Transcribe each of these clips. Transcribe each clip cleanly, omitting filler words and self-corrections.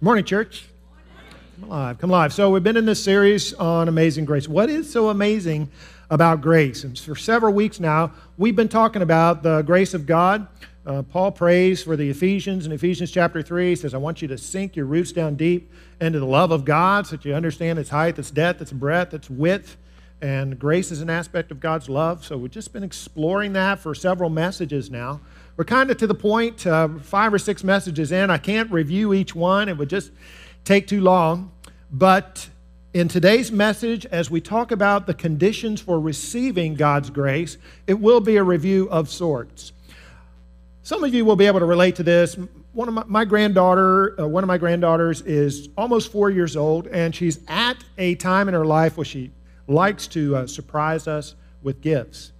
Morning, church. Come alive, come alive. So we've been in this series on amazing grace. What is so amazing about grace? And for several weeks now, we've been talking about the grace of God. Paul prays for the Ephesians in Ephesians chapter 3. He says, I want you to sink your roots down deep into the love of God so that you understand its height, its depth, its breadth, its width. And grace is an aspect of God's love. So we've just been exploring that for several messages now. We're kind of to the point, 5 or 6 messages in. I can't review each one. It would just take too long. But in today's message, as we talk about the conditions for receiving God's grace, it will be a review of sorts. Some of you will be able to relate to this. One of my granddaughters is almost 4 years old, and she's at a time in her life where she likes to surprise us with gifts.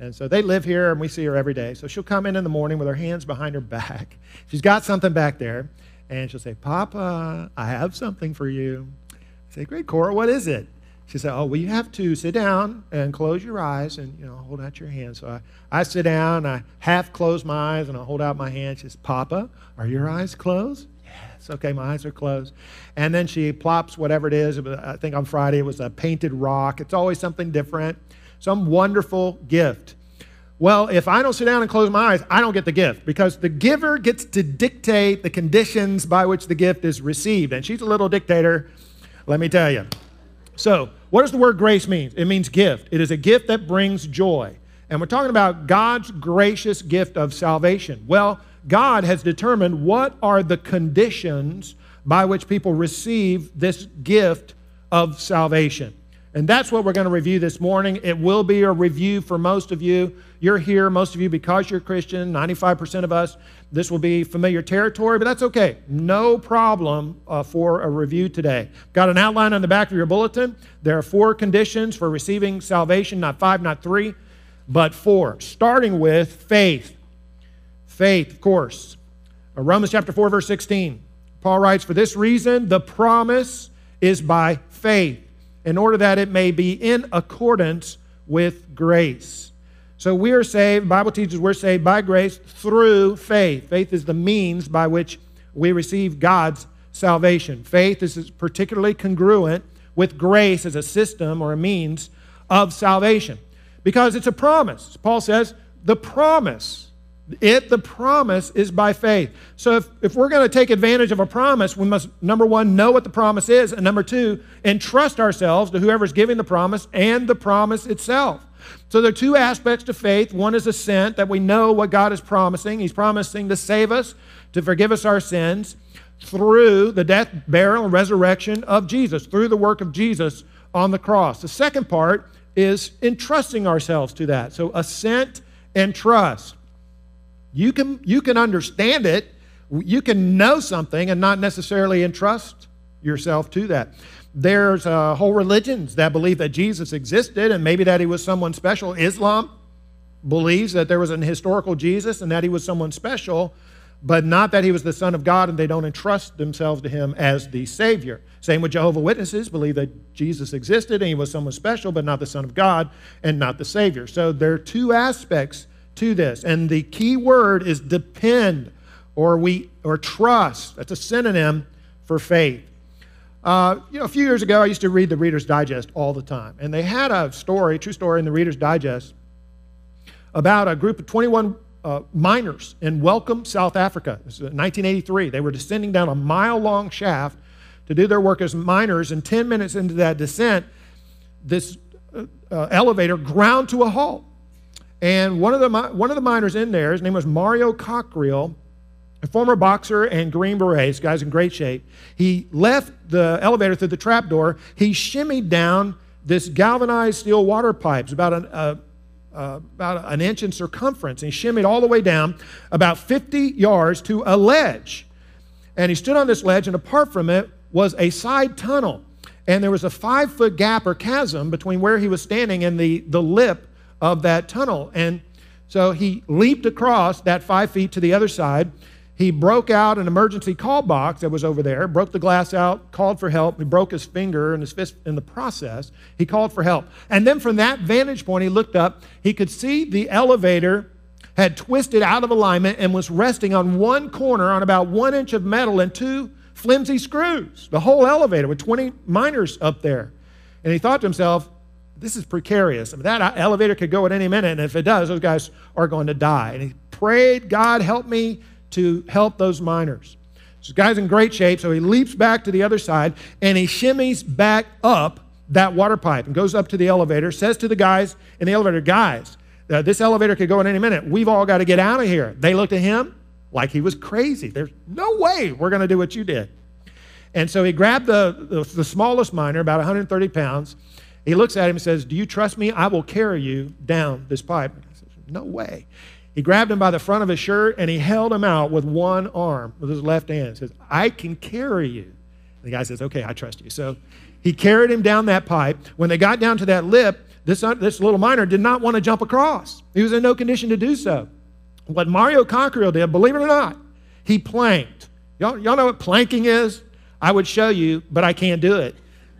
And so they live here, and we see her every day. So she'll come in the morning with her hands behind her back. She's got something back there. And she'll say, Papa, I have something for you. I say, great, Cora, what is it? She said, oh, well, you have to sit down and close your eyes and, you know, hold out your hand. So I sit down, I half close my eyes, and I hold out my hand. She says, Papa, are your eyes closed? Yes, okay, my eyes are closed. And then she plops whatever it is. I think on Friday it was a painted rock. It's always something different. Some wonderful gift. Well, if I don't sit down and close my eyes, I don't get the gift because the giver gets to dictate the conditions by which the gift is received. And she's a little dictator, let me tell you. So what does the word grace mean? It means gift. It is a gift that brings joy. And we're talking about God's gracious gift of salvation. Well, God has determined what are the conditions by which people receive this gift of salvation. And that's what we're going to review this morning. It will be a review for most of you. You're here, most of you, because you're Christian. 95% of us, this will be familiar territory, but that's okay. No problem for a review today. Got an outline on the back of your bulletin. There are 4 conditions for receiving salvation, not 5, not 3, but 4, starting with faith. Faith, of course. Romans chapter 4, verse 16. Paul writes, for this reason, the promise is by faith, in order that it may be in accordance with grace. So we are saved, the Bible teaches we're saved by grace through faith. Faith is the means by which we receive God's salvation. Faith is particularly congruent with grace as a system or a means of salvation because it's a promise. Paul says, the promise is by faith. So if we're going to take advantage of a promise, we must, number one, know what the promise is, and number two, entrust ourselves to whoever's giving the promise and the promise itself. So there are 2 aspects to faith. One is assent, that we know what God is promising. He's promising to save us, to forgive us our sins through the death, burial, and resurrection of Jesus, through the work of Jesus on the cross. The second part is entrusting ourselves to that. So assent and trust. You can understand it. You can know something and not necessarily entrust yourself to that. There's whole religions that believe that Jesus existed and maybe that he was someone special. Islam believes that there was an historical Jesus and that he was someone special, but not that he was the Son of God, and they don't entrust themselves to him as the Savior. Same with Jehovah Witnesses, believe that Jesus existed and he was someone special, but not the Son of God and not the Savior. So there are 2 aspects to this, and the key word is depend, or trust. That's a synonym for faith. A few years ago, I used to read the Reader's Digest all the time, and they had a story, true story in the Reader's Digest about a group of 21 miners in Welkom, South Africa. This is 1983. They were descending down a mile-long shaft to do their work as miners, and 10 minutes into that descent, this elevator ground to a halt. And one of the miners in there, his name was Mario Cockreel, a former boxer and Green Beret. This guy's in great shape. He left the elevator through the trapdoor. He shimmied down this galvanized steel water pipes about an inch in circumference. And he shimmied all the way down about 50 yards to a ledge. And he stood on this ledge, and apart from it was a side tunnel. And there was a 5-foot gap or chasm between where he was standing and the lip of that tunnel. And so he leaped across that 5 feet to the other side. He broke out an emergency call box that was over there, broke the glass out, called for help. He broke his finger and his fist in the process. He called for help. And then from that vantage point, he looked up. He could see the elevator had twisted out of alignment and was resting on one corner on about 1 inch of metal and 2 flimsy screws, the whole elevator with 20 miners up there. And he thought to himself, this is precarious. I mean, that elevator could go at any minute, and if it does, those guys are going to die. And he prayed, God, help me to help those miners. So this guy's in great shape, so he leaps back to the other side, and he shimmies back up that water pipe and goes up to the elevator, says to the guys in the elevator, guys, this elevator could go at any minute. We've all got to get out of here. They looked at him like he was crazy. There's no way we're going to do what you did. And so he grabbed the smallest miner, about 130 pounds. He looks at him and says, do you trust me? I will carry you down this pipe. And he says, no way. He grabbed him by the front of his shirt and he held him out with one arm, with his left hand. He says, I can carry you. And the guy says, okay, I trust you. So he carried him down that pipe. When they got down to that lip, this little miner did not want to jump across. He was in no condition to do so. What Mario Cockreel did, believe it or not, he planked. Y'all know what planking is? I would show you, but I can't do it.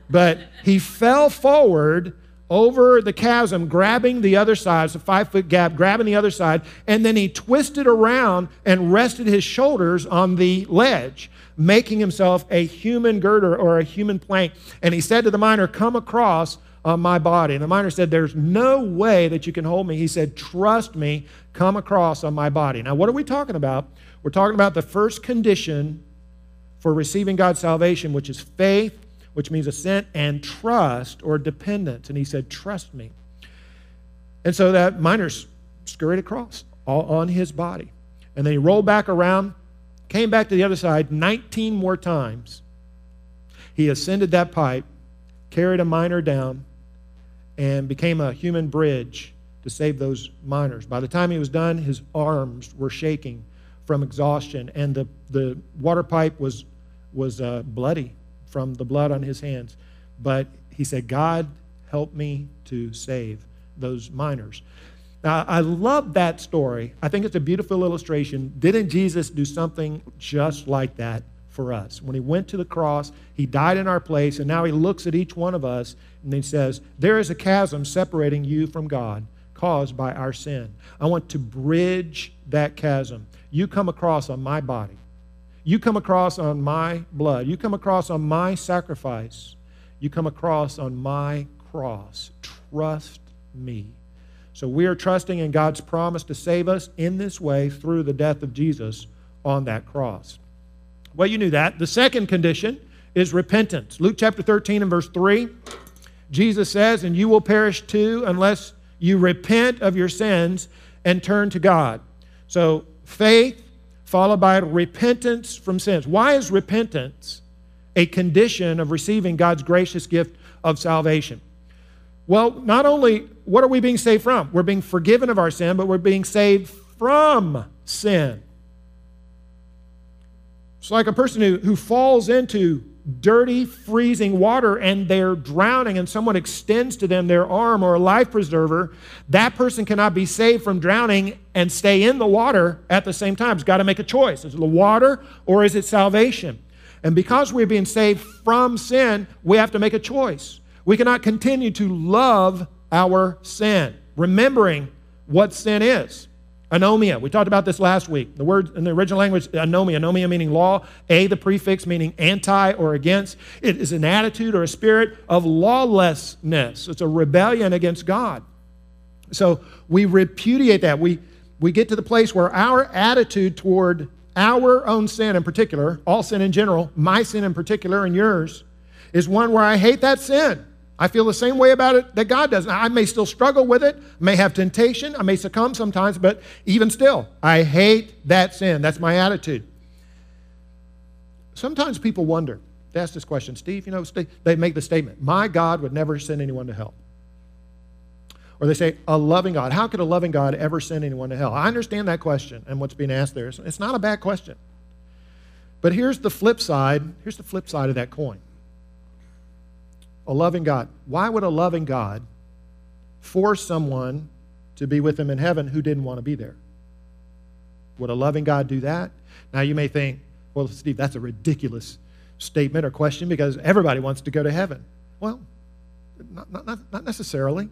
But he fell forward over the chasm, grabbing the other side. It's a 5-foot gap, grabbing the other side. And then he twisted around and rested his shoulders on the ledge, making himself a human girder or a human plank. And he said to the miner, come across on my body. And the miner said, there's no way that you can hold me. He said, trust me, come across on my body. Now, what are we talking about? We're talking about the first condition for receiving God's salvation, which is faith, which means assent, and trust or dependence. And he said, trust me. And so that miner scurried across all on his body. And then he rolled back around, came back to the other side 19 more times. He ascended that pipe, carried a miner down, and became a human bridge to save those miners. By the time he was done, his arms were shaking from exhaustion, and the water pipe was bloody from the blood on his hands. But he said, God, help me to save those miners. Now, I love that story. I think it's a beautiful illustration. Didn't Jesus do something just like that for us? When he went to the cross, he died in our place, and now he looks at each one of us and he says, there is a chasm separating you from God caused by our sin. I want to bridge that chasm. You come across on my body. You come across on my blood. You come across on my sacrifice. You come across on my cross. Trust me. So we are trusting in God's promise to save us in this way through the death of Jesus on that cross. Well, you knew that. The second condition is repentance. Luke chapter 13 and verse 3, Jesus says, and you will perish too unless you repent of your sins and turn to God. So faith followed by repentance from sins. Why is repentance a condition of receiving God's gracious gift of salvation? Well, not only what are we being saved from? We're being forgiven of our sin, but we're being saved from sin. It's like a person who falls into dirty, freezing water and they're drowning and someone extends to them their arm or a life preserver. That person cannot be saved from drowning and stay in the water at the same time. It's got to make a choice. Is it the water or is it salvation? And because we're being saved from sin, we have to make a choice. We cannot continue to love our sin, remembering what sin is. Anomia. We talked about this last week. The word in the original language, anomia. Anomia meaning law. A, the prefix, meaning anti or against. It is an attitude or a spirit of lawlessness. It's a rebellion against God. So we repudiate that. We get to the place where our attitude toward our own sin in particular, all sin in general, my sin in particular and yours, is one where I hate that sin. I feel the same way about it that God does. Now, I may still struggle with it, may have temptation, I may succumb sometimes, but even still, I hate that sin. That's my attitude. Sometimes people wonder, they ask this question, Steve, you know, they make the statement, my God would never send anyone to hell. Or they say, a loving God, how could a loving God ever send anyone to hell? I understand that question and what's being asked there. It's not a bad question. But here's the flip side of that coin. A loving God. Why would a loving God force someone to be with him in heaven who didn't want to be there? Would a loving God do that? Now you may think, well, Steve, that's a ridiculous statement or question because everybody wants to go to heaven. Well, not necessarily.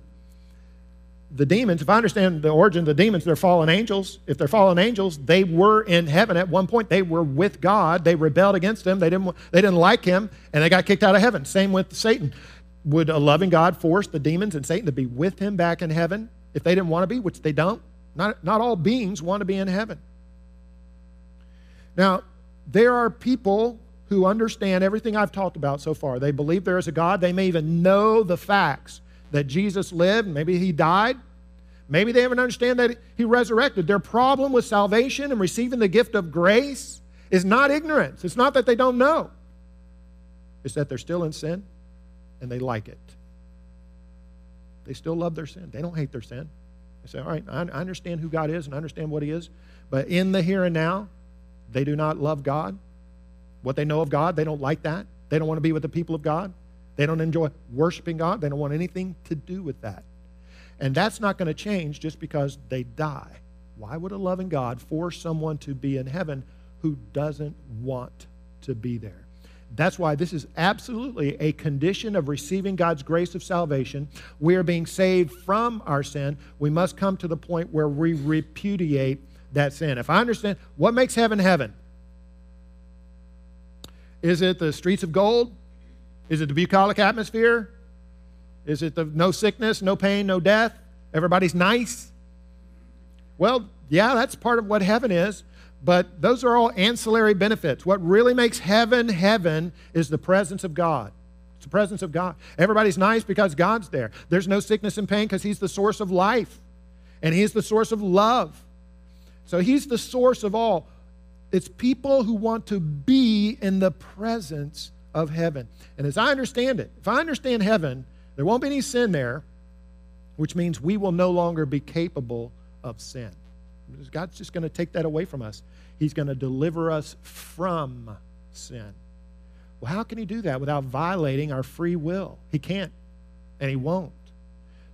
the demons, if I understand the origin of the demons, they're fallen angels. If they're fallen angels, they were in heaven at one point. They were with God. They rebelled against him. They didn't like him, and they got kicked out of heaven. Same with Satan. Would a loving God force the demons and Satan to be with him back in heaven if they didn't want to be, which they don't? Not all beings want to be in heaven. Now, there are people who understand everything I've talked about so far. They believe there is a God. They may even know the facts that Jesus lived. Maybe he died. Maybe they even understand that he resurrected. Their problem with salvation and receiving the gift of grace is not ignorance. It's not that they don't know. It's that they're still in sin and they like it. They still love their sin. They don't hate their sin. They say, all right, I understand who God is and I understand what he is. But in the here and now, they do not love God. What they know of God, they don't like that. They don't want to be with the people of God. They don't enjoy worshiping God. They don't want anything to do with that. And that's not going to change just because they die. Why would a loving God force someone to be in heaven who doesn't want to be there? That's why this is absolutely a condition of receiving God's grace of salvation. We are being saved from our sin. We must come to the point where we repudiate that sin. If I understand, what makes heaven heaven? Is it the streets of gold? Is it the bucolic atmosphere? Is it the no sickness, no pain, no death? Everybody's nice? Well, yeah, that's part of what heaven is, but those are all ancillary benefits. What really makes heaven heaven is the presence of God. It's the presence of God. Everybody's nice because God's there. There's no sickness and pain because he's the source of life, and he's the source of love. So he's the source of all. It's people who want to be in the presence of heaven. And as I understand it, if I understand heaven, there won't be any sin there, which means we will no longer be capable of sin. God's just going to take that away from us. He's going to deliver us from sin. Well, how can he do that without violating our free will? He can't, and he won't.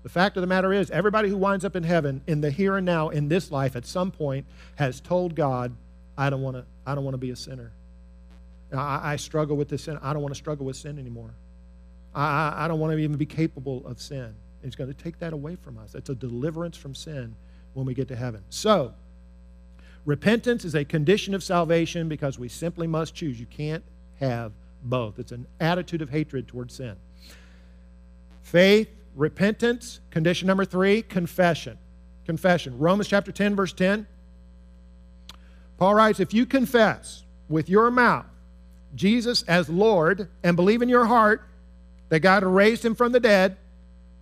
The fact of the matter is, everybody who winds up in heaven, in the here and now, in this life, at some point, has told God, I don't want to be a sinner. I struggle with this sin. I don't want to struggle with sin anymore. I don't want to even be capable of sin. And he's going to take that away from us. It's a deliverance from sin when we get to heaven. So, repentance is a condition of salvation because we simply must choose. You can't have both. It's an attitude of hatred towards sin. Faith, repentance. Condition number 3, confession. Confession. Romans chapter 10, verse 10. Paul writes, if you confess with your mouth Jesus as Lord and believe in your heart that God raised him from the dead,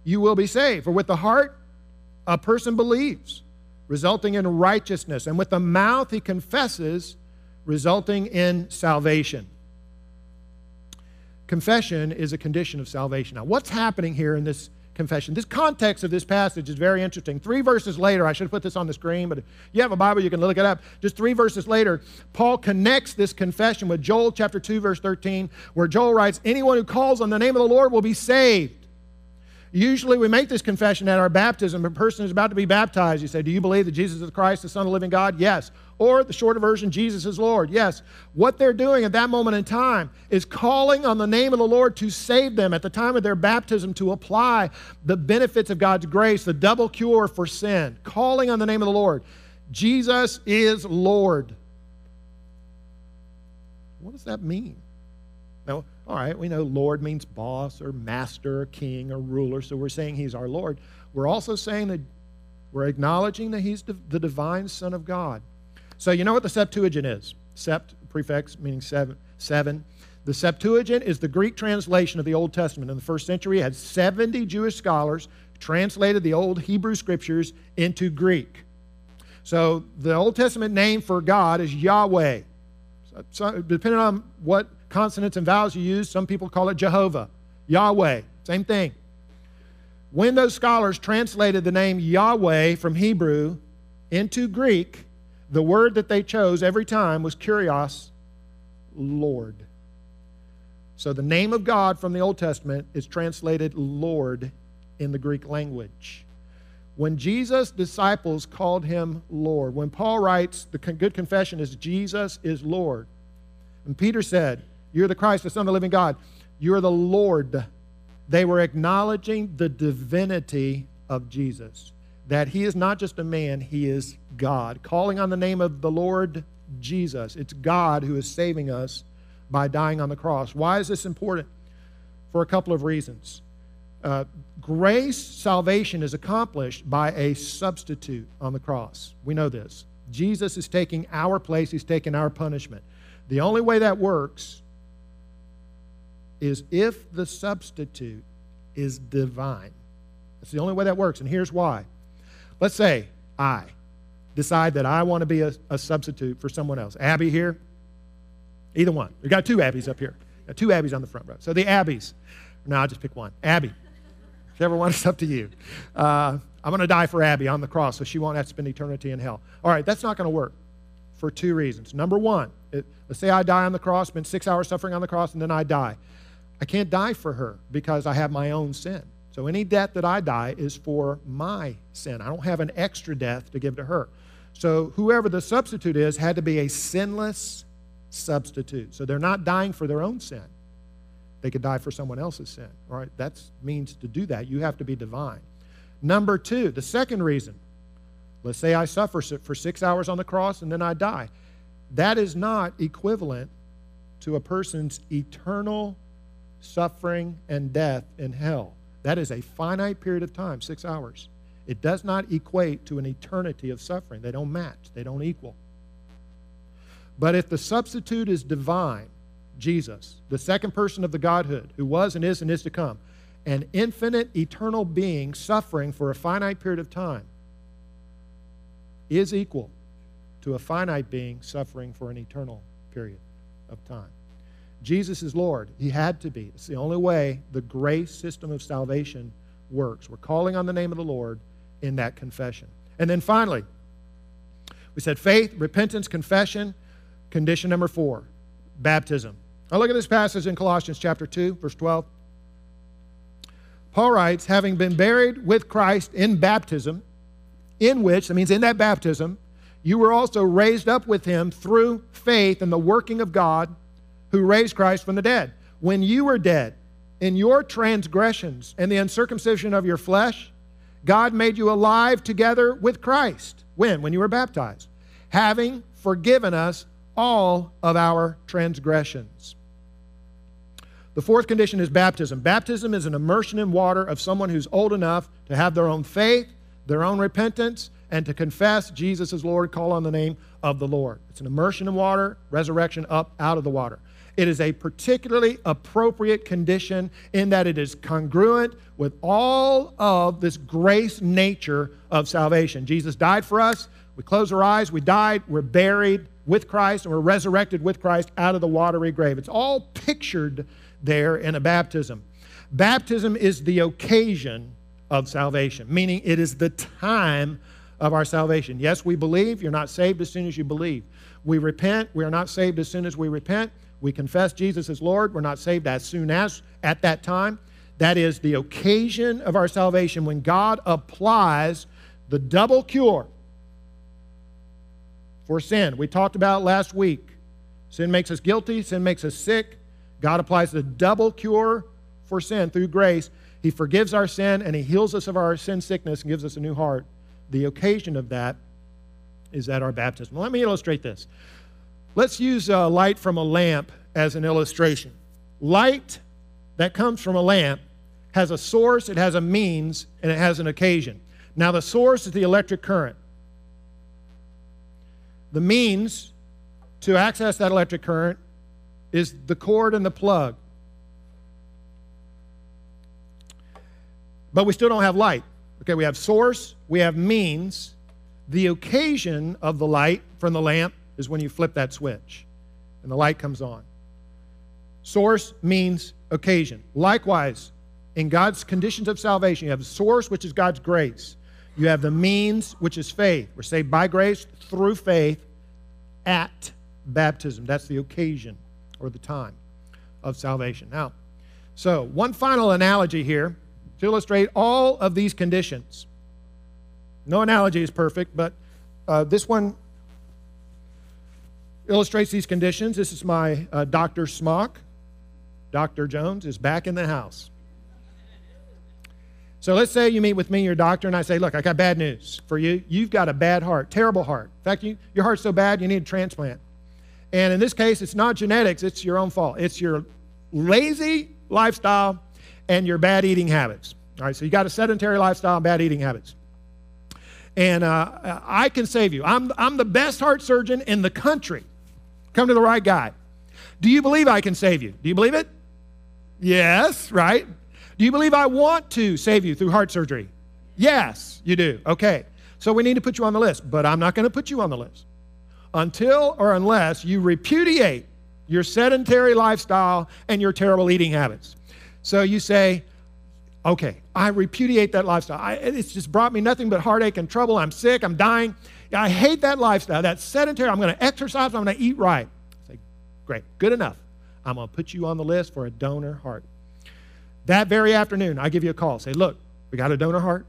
you will be saved. For with the heart a person believes, resulting in righteousness, and with the mouth he confesses, resulting in salvation. Confession is a condition of salvation. Now, what's happening here in this confession? This context of this passage is very interesting. 3 verses later, I should have put this on the screen, but if you have a Bible, you can look it up. Just 3 verses later, Paul connects this confession with Joel chapter 2, verse 13, where Joel writes, anyone who calls on the name of the Lord will be saved. Usually we make this confession at our baptism. A person is about to be baptized. You say, do you believe that Jesus is Christ, the Son of the living God? Yes. Or the shorter version, Jesus is Lord. Yes. What they're doing at that moment in time is calling on the name of the Lord to save them at the time of their baptism, to apply the benefits of God's grace, the double cure for sin. Calling on the name of the Lord. Jesus is Lord. What does that mean? Now, all right, we know Lord means boss or master or king or ruler, so we're saying he's our Lord. We're also saying that we're acknowledging that he's the divine Son of God. So you know what the Septuagint is? Sept, prefix, meaning seven. The Septuagint is the Greek translation of the Old Testament. In the first century, it had 70 Jewish scholars who translated the old Hebrew scriptures into Greek. So the Old Testament name for God is Yahweh. So depending on what consonants and vowels you use, some people call it Jehovah, Yahweh, same thing. When those scholars translated the name Yahweh from Hebrew into Greek, the word that they chose every time was Kyrios, Lord. So the name of God from the Old Testament is translated Lord in the Greek language. When Jesus' disciples called him Lord, when Paul writes, the good confession is Jesus is Lord. And Peter said, you're the Christ, the Son of the living God. You're the Lord. They were acknowledging the divinity of Jesus. that he is not just a man, he is God. Calling on the name of the Lord Jesus. It's God who is saving us by dying on the cross. Why is this important? For a couple of reasons. Grace, salvation is accomplished by a substitute on the cross. We know this. Jesus is taking our place. He's taking our punishment. The only way that works is if the substitute is divine. That's the only way that works, and here's why. Let's say I decide that I want to be a substitute for someone else. Abby here? Either one. We've got two Abbies up here. Got two Abbies on the front row. So the Abbies. No, I'll just pick one. Abby. Whichever one is up to you. I'm going to die for Abby on the cross so she won't have to spend eternity in hell. All right, that's not going to work for two reasons. Number one, let's say I die on the cross, spend 6 hours suffering on the cross, and then I die. I can't die for her because I have my own sin. So any death that I die is for my sin. I don't have an extra death to give to her. So whoever the substitute is had to be a sinless substitute. So they're not dying for their own sin. They could die for someone else's sin. All right, that means to do that, you have to be divine. Number two, the second reason, let's say I suffer for 6 hours on the cross and then I die. That is not equivalent to a person's eternal suffering and death in hell. That is a finite period of time, 6 hours. It does not equate to an eternity of suffering. They don't match. They don't equal. But if the substitute is divine, Jesus, the second person of the Godhood, who was and is to come, an infinite, eternal being suffering for a finite period of time is equal to a finite being suffering for an eternal period of time. Jesus is Lord. He had to be. It's the only way the grace system of salvation works. We're calling on the name of the Lord in that confession. And then finally, we said faith, repentance, confession. Condition number four, baptism. Now look at this passage in Colossians chapter 2, verse 12. Paul writes, having been buried with Christ in baptism, in which, that means in that baptism, you were also raised up with him through faith in the working of God, who raised Christ from the dead. When you were dead in your transgressions and the uncircumcision of your flesh, God made you alive together with Christ. When? When you were baptized. Having forgiven us all of our transgressions. The fourth condition is baptism. Baptism is an immersion in water of someone who's old enough to have their own faith, their own repentance, and to confess Jesus is Lord, call on the name of the Lord. It's an immersion in water, resurrection up out of the water. It is a particularly appropriate condition in that it is congruent with all of this grace nature of salvation. Jesus died for us. We close our eyes. We died. We're buried with Christ, and we're resurrected with Christ out of the watery grave. It's all pictured there in a baptism. Baptism is the occasion of salvation, meaning it is the time of our salvation. Yes, we believe. You're not saved as soon as you believe. We repent. We are not saved as soon as we repent. We confess Jesus as Lord. We're not saved as soon as at that time. That is the occasion of our salvation when God applies the double cure for sin. We talked about last week. Sin makes us guilty. Sin makes us sick. God applies the double cure for sin through grace. He forgives our sin and he heals us of our sin sickness and gives us a new heart. The occasion of that is at our baptism. Well, let me illustrate this. Let's use a light from a lamp as an illustration. Light that comes from a lamp has a source, it has a means, and it has an occasion. Now, the source is the electric current. The means to access that electric current is the cord and the plug. But we still don't have light. Okay, we have source, we have means. The occasion of the light from the lamp is when you flip that switch and the light comes on. Source, means, occasion. Likewise, in God's conditions of salvation, you have the source, which is God's grace. You have the means, which is faith. We're saved by grace through faith at baptism. That's the occasion or the time of salvation. Now, so one final analogy here to illustrate all of these conditions. No analogy is perfect, but this one illustrates these conditions. This is my Dr. Smock. Dr. Jones is back in the house. So let's say you meet with me, your doctor, and I say, look, I got bad news for you. You've got a bad heart, terrible heart. In fact, your heart's so bad, you need a transplant. And in this case, it's not genetics, it's your own fault. It's your lazy lifestyle and your bad eating habits. All right, so you got a sedentary lifestyle and bad eating habits. And I can save you. I'm the best heart surgeon in the country. Come to the right guy. Do you believe I can save you? Do you believe it? Yes, right? Do you believe I want to save you through heart surgery? Yes, you do. Okay, so we need to put you on the list, but I'm not going to put you on the list until or unless you repudiate your sedentary lifestyle and your terrible eating habits. So you say, okay, I repudiate that lifestyle. It's just brought me nothing but heartache and trouble. I'm sick, I'm dying. I hate that lifestyle, that sedentary. I'm going to exercise, I'm going to eat right. I say, great, good enough. I'm going to put you on the list for a donor heart. That very afternoon, I give you a call. Say, look, we got a donor heart.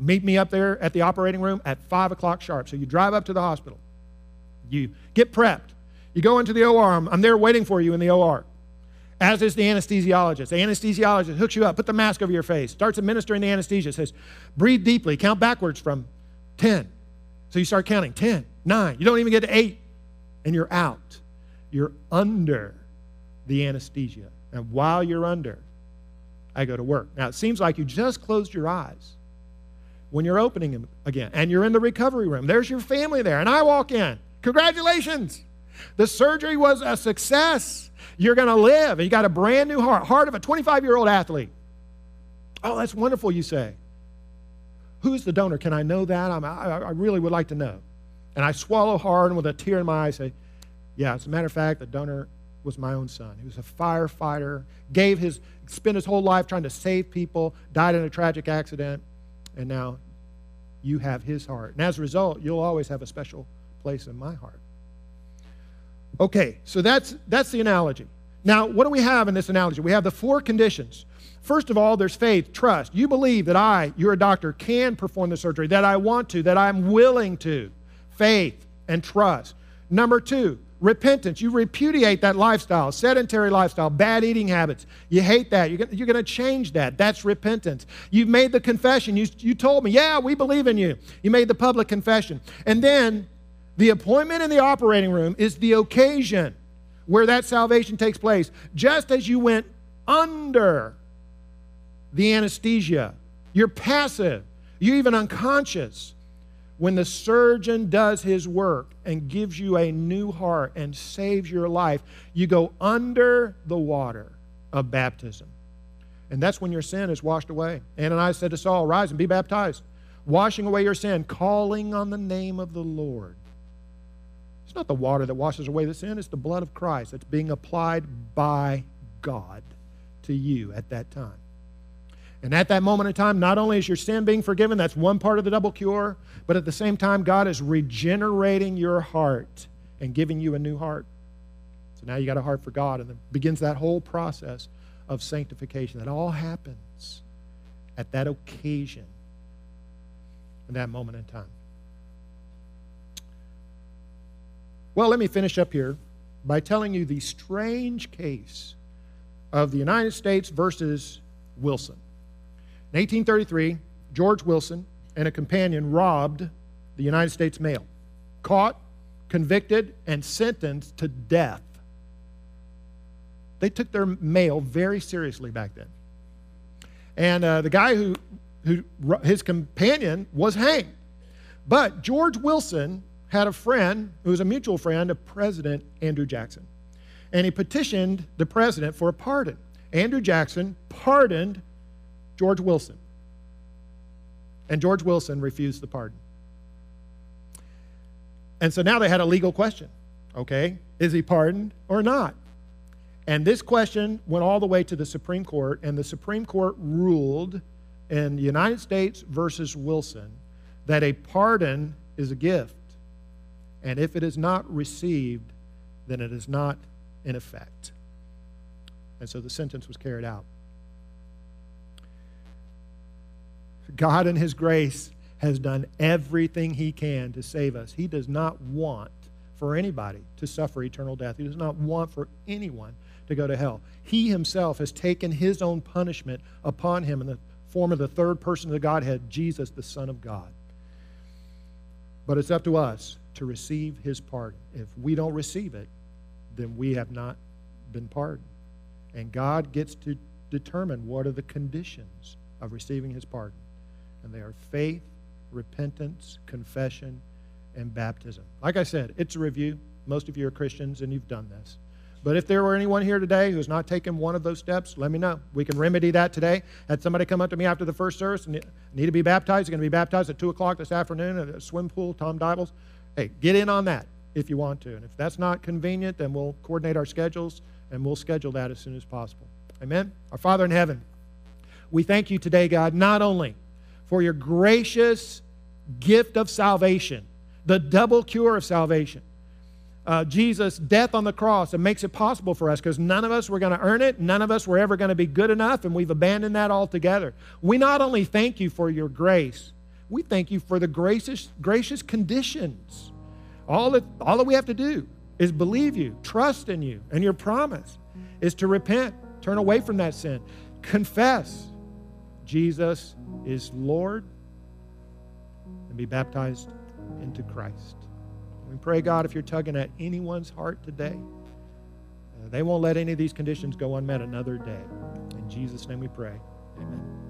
Meet me up there at the operating room at 5 o'clock sharp. So you drive up to the hospital. You get prepped. You go into the OR. I'm there waiting for you in the OR. As is the anesthesiologist. The anesthesiologist hooks you up, put the mask over your face, starts administering the anesthesia, says, breathe deeply, count backwards from 10. So you start counting, 10, 9. You don't even get to 8, and you're out. You're under the anesthesia. And while you're under, I go to work. Now, it seems like you just closed your eyes when you're opening them again, and you're in the recovery room. There's your family there, and I walk in. Congratulations. The surgery was a success. You're going to live. You got a brand new heart, heart of a 25-year-old athlete. Oh, that's wonderful, you say. Who's the donor? Can I know that? I really would like to know. And I swallow hard and with a tear in my eye say, yeah, as a matter of fact, the donor was my own son. He was a firefighter, spent his whole life trying to save people, died in a tragic accident, and now you have his heart. And as a result, you'll always have a special place in my heart. Okay, so that's the analogy. Now, what do we have in this analogy? We have the 4 conditions. First of all, there's faith, trust. You believe that you're a doctor, can perform the surgery, that I want to, that I'm willing to. Faith and trust. Number 2, repentance. You repudiate that lifestyle, sedentary lifestyle, bad eating habits. You hate that. You're going to change that. That's repentance. You've made the confession. You told me, yeah, we believe in you. You made the public confession. And then the appointment in the operating room is the occasion where that salvation takes place. Just as you went under the anesthesia, you're passive, you're even unconscious. When the surgeon does his work and gives you a new heart and saves your life, you go under the water of baptism. And that's when your sin is washed away. Ananias said to Saul, rise and be baptized, washing away your sin, calling on the name of the Lord. It's not the water that washes away the sin, it's the blood of Christ that's being applied by God to you at that time. And at that moment in time, not only is your sin being forgiven, that's one part of the double cure, but at the same time, God is regenerating your heart and giving you a new heart. So now you got a heart for God, and then begins that whole process of sanctification. That all happens at that occasion, in that moment in time. Well, let me finish up here by telling you the strange case of the United States versus Wilson. In 1833, George Wilson and a companion robbed the United States mail, caught, convicted, and sentenced to death. They took their mail very seriously back then. And the guy his companion was hanged. But George Wilson had a friend who was a mutual friend of President Andrew Jackson. And he petitioned the president for a pardon. Andrew Jackson pardoned George Wilson. And George Wilson refused the pardon. And so now they had a legal question. Okay, is he pardoned or not? And this question went all the way to the Supreme Court, and the Supreme Court ruled in United States versus Wilson that a pardon is a gift. And if it is not received, then it is not in effect. And so the sentence was carried out. God in his grace has done everything he can to save us. He does not want for anybody to suffer eternal death. He does not want for anyone to go to hell. He himself has taken his own punishment upon him in the form of the third person of the Godhead, Jesus, the Son of God. But it's up to us to receive his pardon. If we don't receive it, then we have not been pardoned. And God gets to determine what are the conditions of receiving his pardon. And they are faith, repentance, confession, and baptism. Like I said, it's a review. Most of you are Christians and you've done this. But if there were anyone here today who's not taken one of those steps, let me know. We can remedy that today. Had somebody come up to me after the first service and need to be baptized. They're going to be baptized at 2 o'clock this afternoon at a swim pool, Tom Dibbles. Hey, get in on that if you want to. And if that's not convenient, then we'll coordinate our schedules and we'll schedule that as soon as possible. Amen? Our Father in heaven, we thank you today, God, not only for your gracious gift of salvation, the double cure of salvation, Jesus' death on the cross, and makes it possible for us because none of us were going to earn it. None of us were ever going to be good enough, and we've abandoned that altogether. We not only thank you for your grace, we thank you for the gracious conditions. All that we have to do is believe you, trust in you, and your promise is to repent, turn away from that sin, confess Jesus is Lord, and be baptized into Christ. We pray, God, if you're tugging at anyone's heart today, they won't let any of these conditions go unmet another day. In Jesus' name we pray. Amen.